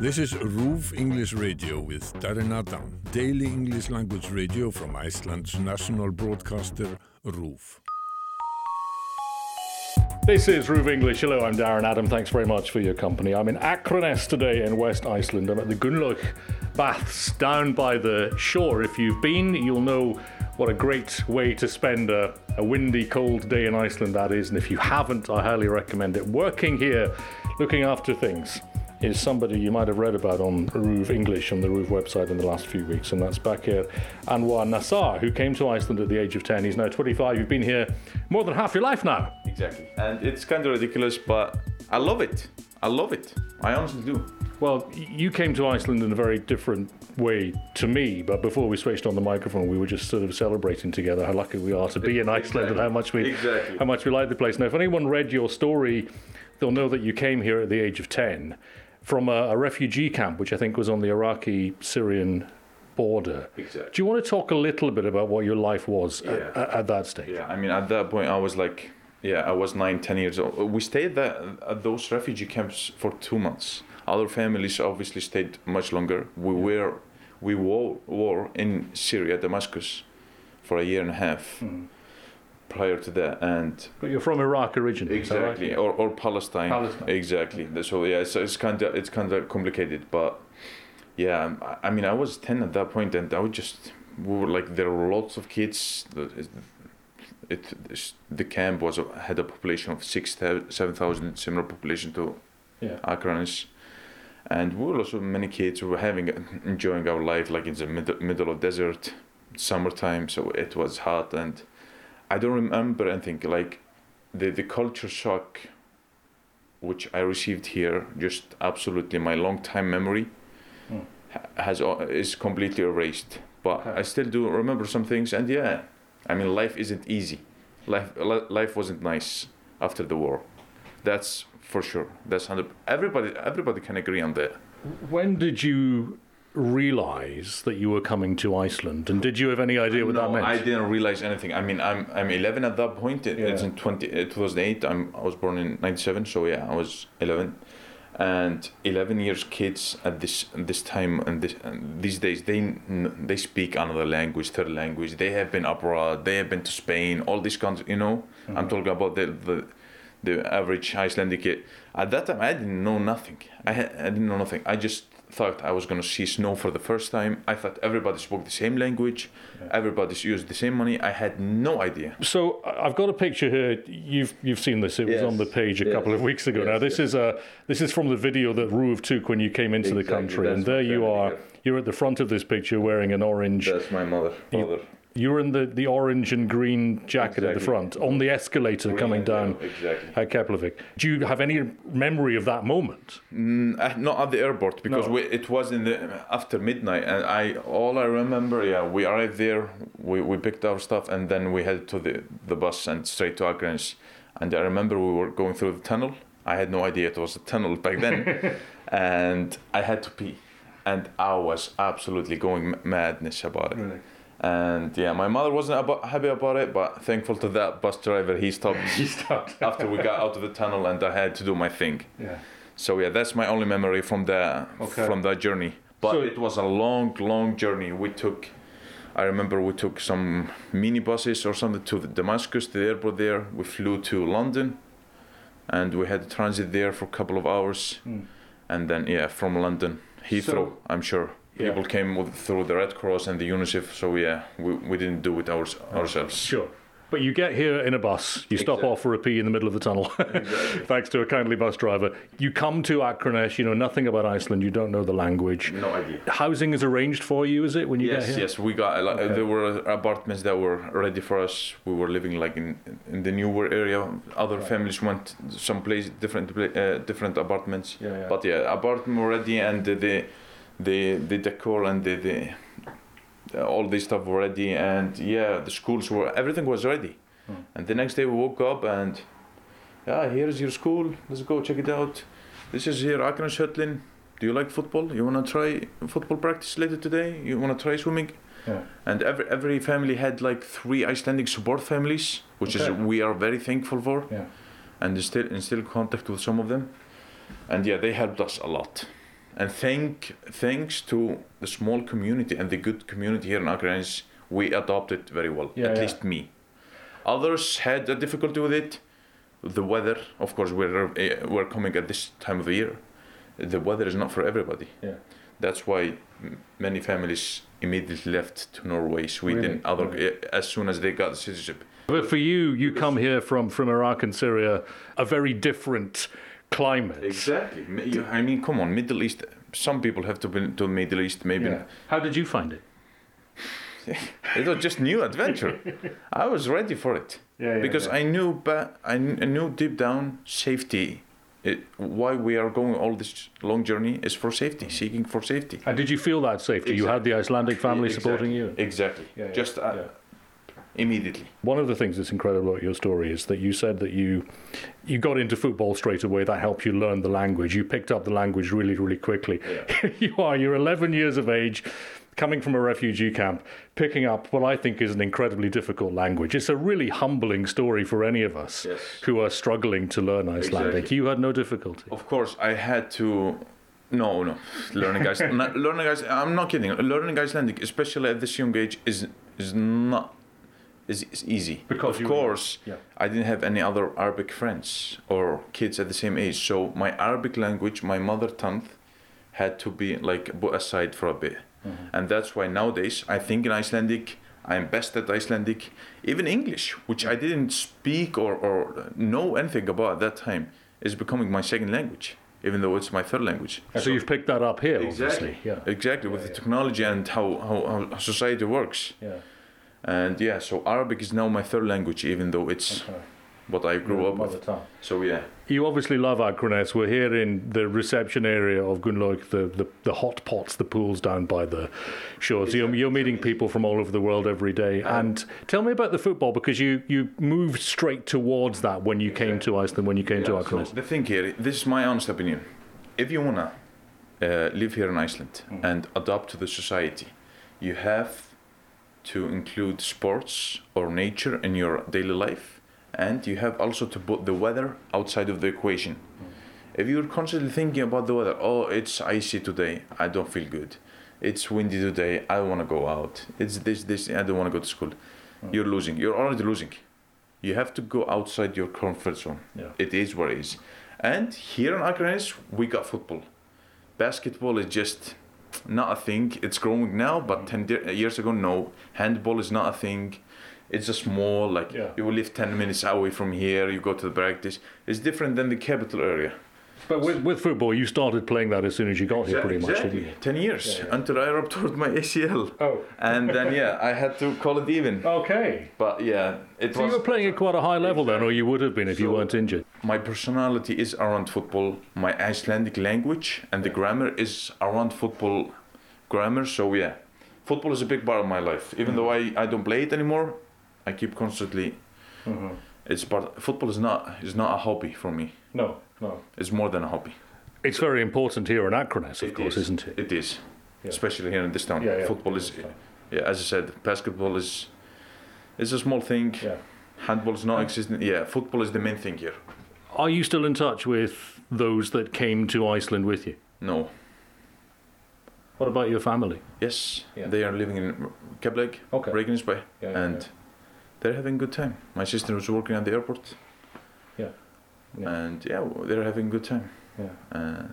This is RÚV English Radio with Darren Adam, daily English language radio from Iceland's national broadcaster, RÚV. This is RÚV English. Hello, I'm Darren Adam. Thanks very much for your company. I'm in Akranes today in West Iceland. I'm at the Guðlaug baths down by the shore. If you've been, you'll know what a great way to spend a windy, cold day in Iceland that is. And if you haven't, I highly recommend it. Working here, looking after things, is somebody you might have read about on RÚV English on the RÚV website in the last few weeks, and that's Bakir Anwar Nassar, who came to Iceland at the age of 10. He's now 25. You've been here more than half your life now. Exactly. And it's kind of ridiculous, but I love it. I honestly do. Well, you came to Iceland in a very different way to me, but before we switched on the microphone, we were just sort of celebrating together how lucky we are to be in Iceland. Exactly. And how much we like the place. Now, if anyone read your story, they'll know that you came here at the age of 10 from a refugee camp, which I think was on the Iraqi-Syrian border. Exactly. Do you want to talk a little bit about what your life was at that stage? Yeah, I mean, at that point, I was like, I was 9-10 years old. We stayed at those refugee camps for 2 months. Other families obviously stayed much longer. We were in Syria, Damascus, for 1.5 years. Mm. Prior to that, but you're from Iraq originally, exactly, so, right? or Palestine, exactly. Okay. So it's kind of complicated, but I mean, I was 10 at that point, and we were like, there were lots of kids. The camp had a population of 6,000-7,000, similar population to Akranes, and we were also many kids who were enjoying our life, like in the middle of desert, summertime, so it was hot and. I don't remember anything, like the culture shock which I received here, just absolutely my long time memory is completely erased. But I still do remember some things, and I mean, life isn't easy. Life wasn't nice after the war. That's for sure. That's everybody can agree on that. When did you realize that you were coming to Iceland, and did you have any idea what that meant? No, I didn't realize anything. I mean, I'm 11 at that point. It's in 2008. I was born in 97, so I was 11, and 11 years kids at this time and these days they speak another language, third language. They have been abroad. They have been to Spain. All these countries, you know. Mm-hmm. I'm talking about the average Icelandic kid. At that time, I didn't know nothing. I didn't know nothing. I just thought I was going to see snow for the first time. I thought everybody spoke the same language. Everybody used the same money. I had no idea. So I've got a picture here. You've seen this. It was on the page a couple of weeks ago. Now this is from the video that RÚV took when you came into the country. And there you are. You're at the front of this picture wearing an orange. That's my mother. You're in the orange and green jacket at the front on the escalator coming down at Keflavík. Do you have any memory of that moment? Not at the airport, because it was after midnight, and all I remember, we arrived there, we picked our stuff, and then we headed to the bus and straight to Akranes. And I remember we were going through the tunnel. I had no idea it was a tunnel back then, and I had to pee, and I was absolutely going madness about it. Really? And my mother wasn't happy about it, but thankful to that bus driver, he stopped after we got out of the tunnel, and I had to do my thing. So that's my only memory from that journey. But it was a long, long journey. I remember we took some minibuses or something to Damascus, the airport there. We flew to London, and we had transit there for a couple of hours. And then, from London, Heathrow, I'm sure. People came through the Red Cross and the UNICEF, so we didn't do it ourselves. Sure. But you get here in a bus, you stop off for a pee in the middle of the tunnel, thanks to a kindly bus driver. You come to Akranes, you know nothing about Iceland, you don't know the language. No idea. Housing is arranged for you, is it, when you get here? Yes, we got, there were apartments that were ready for us. We were living like in the newer area. Other families went someplace, different apartments. But apartment already, and the decor and the all this stuff were ready, and the schools were, everything was ready. And the next day we woke up and here's your school, let's go check it out. This is here Akranes Höllin. Do you like football? You want to try football practice later today? You want to try swimming? And every family had like 3 Icelandic support families, which is we are very thankful for, and still in contact with some of them, and they helped us a lot. And thanks to the small community and the good community here in Akranes, we adopted very well, least me. Others had a difficulty with it. The weather, of course, we're coming at this time of the year. The weather is not for everybody. Yeah. That's why many families immediately left to Norway, Sweden, as soon as they got citizenship. But for you come here from Iraq and Syria, a very different climate. Exactly. I mean, come on, Middle East. Some people have to be to the Middle East, maybe. Yeah. How did you find it? It was just new adventure. I was ready for it because I knew, but I knew deep down safety. Why we are going all this long journey is for safety, seeking for safety. And did you feel that safety? Exactly. You had the Icelandic family supporting you? Exactly. Yeah, yeah. Just immediately. One of the things that's incredible about your story is that you said that you got into football straight away. That helped you learn the language. You picked up the language really, really quickly. Yeah. You're 11 years of age, coming from a refugee camp, picking up what I think is an incredibly difficult language. It's a really humbling story for any of us who are struggling to learn Icelandic. Exactly. You had no difficulty. Of course, I had to... No. Learning Icelandic... I'm not kidding. Learning Icelandic, especially at this young age, is not easy. Because of course, I didn't have any other Arabic friends or kids at the same age. So my Arabic language, my mother tongue, had to be like put aside for a bit. Mm-hmm. And that's why nowadays I think in Icelandic, I'm best at Icelandic, even English, which I didn't speak or know anything about at that time, is becoming my second language, even though it's my third language. So you've picked that up here, obviously. With the technology and how society works. Yeah. And so Arabic is now my third language, even though it's... Okay. What I grew up with. So you obviously love Akranes. We're here in the reception area of Guðlaug, the hot pots, the pools down by the shores. Exactly. You're meeting people from all over the world every day. And tell me about the football, because you moved straight towards that when you came to Iceland, when you came to Akranes. So the thing here, this is my honest opinion. If you wanna live here in Iceland and adapt to the society, you have to include sports or nature in your daily life. And you have also to put the weather outside of the equation. If you're constantly thinking about the weather, it's icy today, I don't feel good. It's windy today, I don't want to go out. It's this, I don't want to go to school. You're losing. You're already losing. You have to go outside your comfort zone. Yeah. It is what it is. And here in Akranes, we got football. Basketball is just not a thing. It's growing now, but 10 years ago, no. Handball is not a thing. It's a small, you will live 10 minutes away from here, you go to the practice. It's different than the capital area. But with football, you started playing that as soon as you got here, pretty much, didn't you? 10 years, until I ruptured my ACL. Oh. And then, I had to call it even. Okay. But, it was... So you were playing at quite a high level then, or you would have been if you weren't injured? My personality is around football. My Icelandic language and the grammar is around football grammar. So, football is a big part of my life. Even though I don't play it anymore, I keep constantly. Mm-hmm. It's part. Football is not a hobby for me. No. It's more than a hobby. It's very important here in Akranes, of course, isn't it? It is, especially here in this town. Yeah, football is. Yeah, as I said, basketball is a small thing. Yeah. Handball is not existent. Yeah, football is the main thing here. Are you still in touch with those that came to Iceland with you? No. What about your family? Yes, they are living in Keflavík, Reykjanesbær, and. They're having a good time. My sister was working at the airport. Yeah. And they're having a good time. Yeah.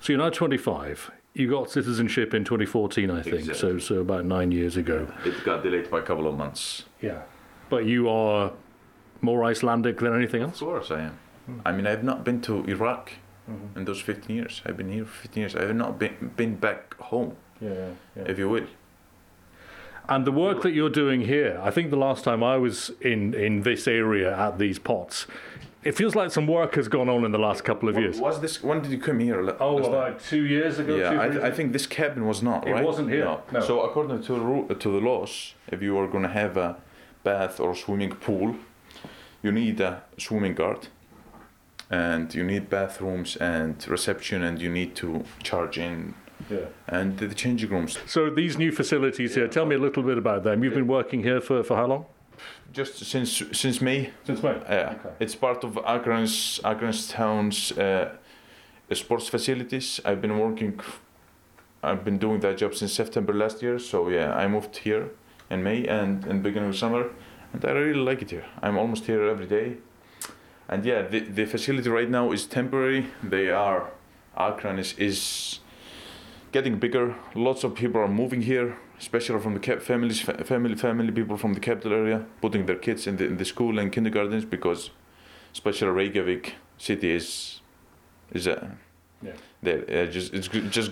So you're now 25. You got citizenship in 2014, I think. Exactly. So about 9 years ago. It got delayed by a couple of months. Yeah. But you are more Icelandic than anything else? Of course I am. Mm. I mean, I've not been to Iraq in those 15 years. I've been here for 15 years. I have not been back home, if you will. And the work that you're doing here, I think the last time I was in this area at these pots, it feels like some work has gone on in the last couple of years. Was this? When did you come here? About 2 years ago. Yeah, I think this cabin was not, right? It wasn't here. No. So according to the laws, if you are going to have a bath or swimming pool, you need a swimming guard, and you need bathrooms and reception, and you need to charge in. Yeah. And the changing rooms. So these new facilities here, tell me a little bit about them. You've been working here for how long? Just since May. Since May? Yeah. Okay. It's part of Akranes town's sports facilities. I've been working I've been doing that job since September last year, so yeah, I moved here in May and beginning of summer, and I really like it here. I'm almost here every day. And yeah, the facility right now is temporary. Akranes is getting bigger. Lots of people are moving here, especially from the family people from the capital area, putting their kids in the school and kindergartens, because especially Reykjavik city is just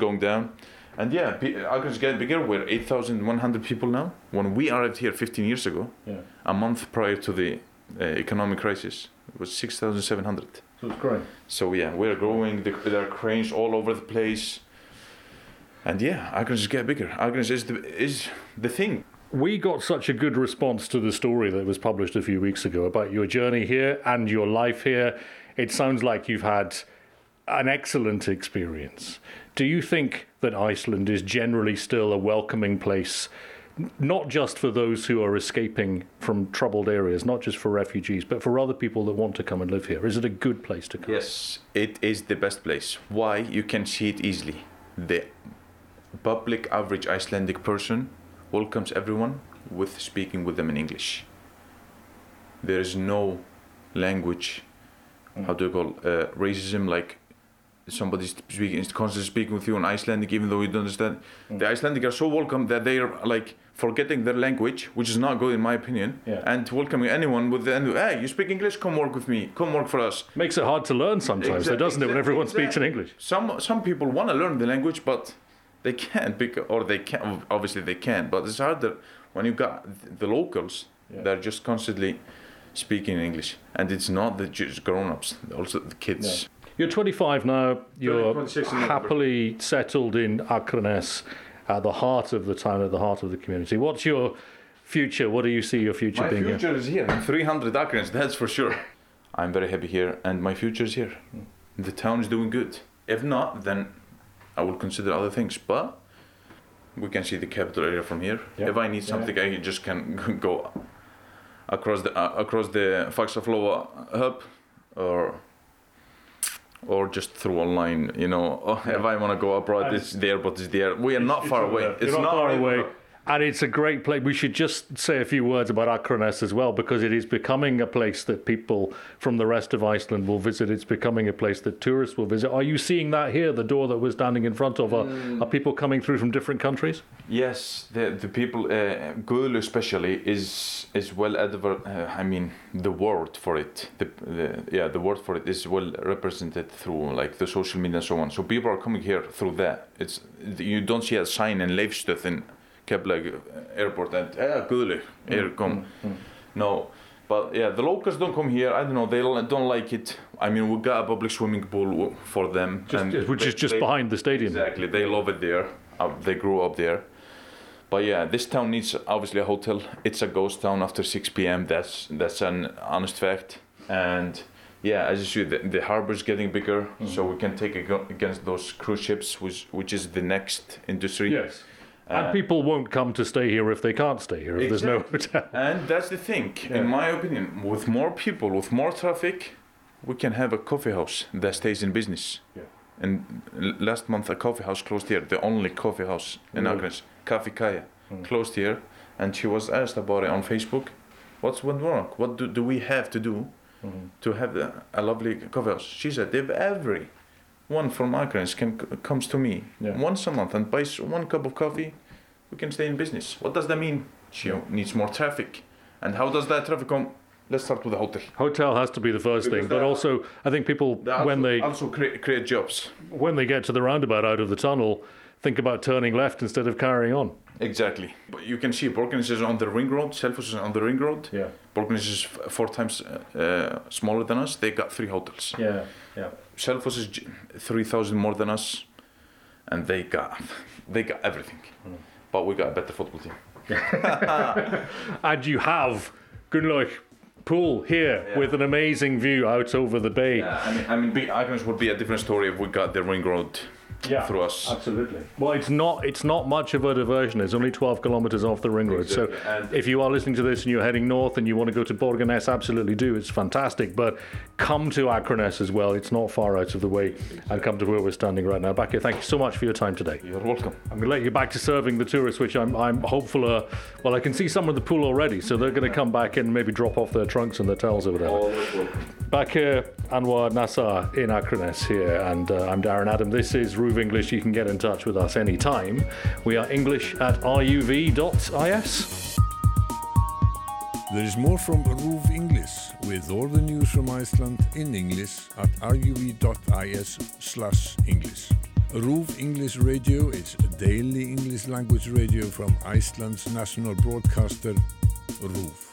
going down. And yeah, Akranes is getting bigger. We're 8,100 people now. When we arrived here 15 years ago, a month prior to the economic crisis, it was 6,700. So it's growing. So yeah, we're growing. There are cranes all over the place. And yeah, Akranes is getting bigger. Akranes is the thing. We got such a good response to the story that was published a few weeks ago about your journey here and your life here. It sounds like you've had an excellent experience. Do you think that Iceland is generally still a welcoming place, not just for those who are escaping from troubled areas, not just for refugees, but for other people that want to come and live here? Is it a good place to come? Yes, it is the best place. Why? You can see it easily. The public average Icelandic person welcomes everyone with speaking with them in English. There is no language, how do you call racism, like somebody's constantly speaking with you in Icelandic even though you don't understand. The Icelandic are so welcome that they are like forgetting their language, which is not good in my opinion, and welcoming anyone with hey, you speak English, come work with me, come work for us. Makes it hard to learn sometimes, doesn't it, when everyone speaks in English. Some people want to learn the language, but they can't, but it's harder when you got the locals that are just constantly speaking English. And it's not just grown-ups, also the kids. No. You're 25 now, you're happily settled in Akranes, at the heart of the town, at the heart of the community. What's your future? What do you see your future being here? My future is here, 300 Akranes, that's for sure. I'm very happy here, and my future is here. The town is doing good. If not, then I will consider other things, but we can see the capital area from here. Yep. If I need something, I just can go across the Faxaflói hub, or just through online, you know. If I want to go abroad, it's there, but it's there. We are not far away. It's not far away. And it's a great place. We should just say a few words about Akranes as well, because it is becoming a place that people from the rest of Iceland will visit. It's becoming a place that tourists will visit. Are you seeing that here, the door that we're standing in front of? Are people coming through from different countries? Yes, the people, Guðlaug especially, is well advertised. The word for it. The word for it is well represented through like the social media and so on. So people are coming here through that. You don't see a sign in Leifstöð in Keflavík airport and Guðlaug here come. No, but yeah, the locals don't come here. I don't know, they don't like it. We got a public swimming pool for them, which is behind the stadium. Exactly, they love it there. They grew up there. But yeah, this town needs obviously a hotel. It's a ghost town after 6 p.m. That's an honest fact. And yeah, as you see, the harbor's getting bigger, so we can take against those cruise ships, which is the next industry. Yes. And people won't come to stay here if they can't stay here, if there's no hotel. And that's the thing, in my opinion, with more people, with more traffic, we can have a coffee house that stays in business. Yeah. And last month, a coffee house closed here, the only coffee house in Akranes, Café Kaya, closed here. And she was asked about it on Facebook. What went wrong? What do we have to do to have a lovely coffee house? She said, if every one from Akranes comes to me once a month and buys one cup of coffee, we can stay in business. What does that mean? She needs more traffic. And how does that traffic come? Let's start with the hotel. Hotel has to be the first thing, but also I think people, create jobs. When they get to the roundabout out of the tunnel, think about turning left instead of carrying on. Exactly. But you can see Borgnes is on the ring road, Selfoss is on the ring road. Yeah. Borgnes is four times smaller than us. They got 3 hotels. Yeah, yeah. Selfoss is 3,000 more than us, and they got everything. But we got a better football team. And you have Guðlaug pool here with an amazing view out over the bay. Akranes would be a different story if we got the ring road yeah, through us. Absolutely. Well, it's not much of a diversion. It's only 12 kilometers off the ring road. Exactly. So and if you are listening to this and you're heading north and you want to go to Borgnes, absolutely do. It's fantastic. But come to Akranes as well. It's not far out of the way. Exactly. And come to where we're standing right now. Bakir, thank you so much for your time today. You're welcome. I'm going to let you back to serving the tourists, which I'm hopeful are... Well, I can see some of the pool already, so they're going to come back and maybe drop off their trunks and their towels over there. Always welcome. Bakir Anwar Nassar in Akranes here, and I'm Darren Adam. This is RÚV English. You can get in touch with us anytime. We are english@ruv.is. There is more from RÚV English with all the news from Iceland in English at ruv.is/English. RÚV English Radio is a daily English language radio from Iceland's national broadcaster, RÚV.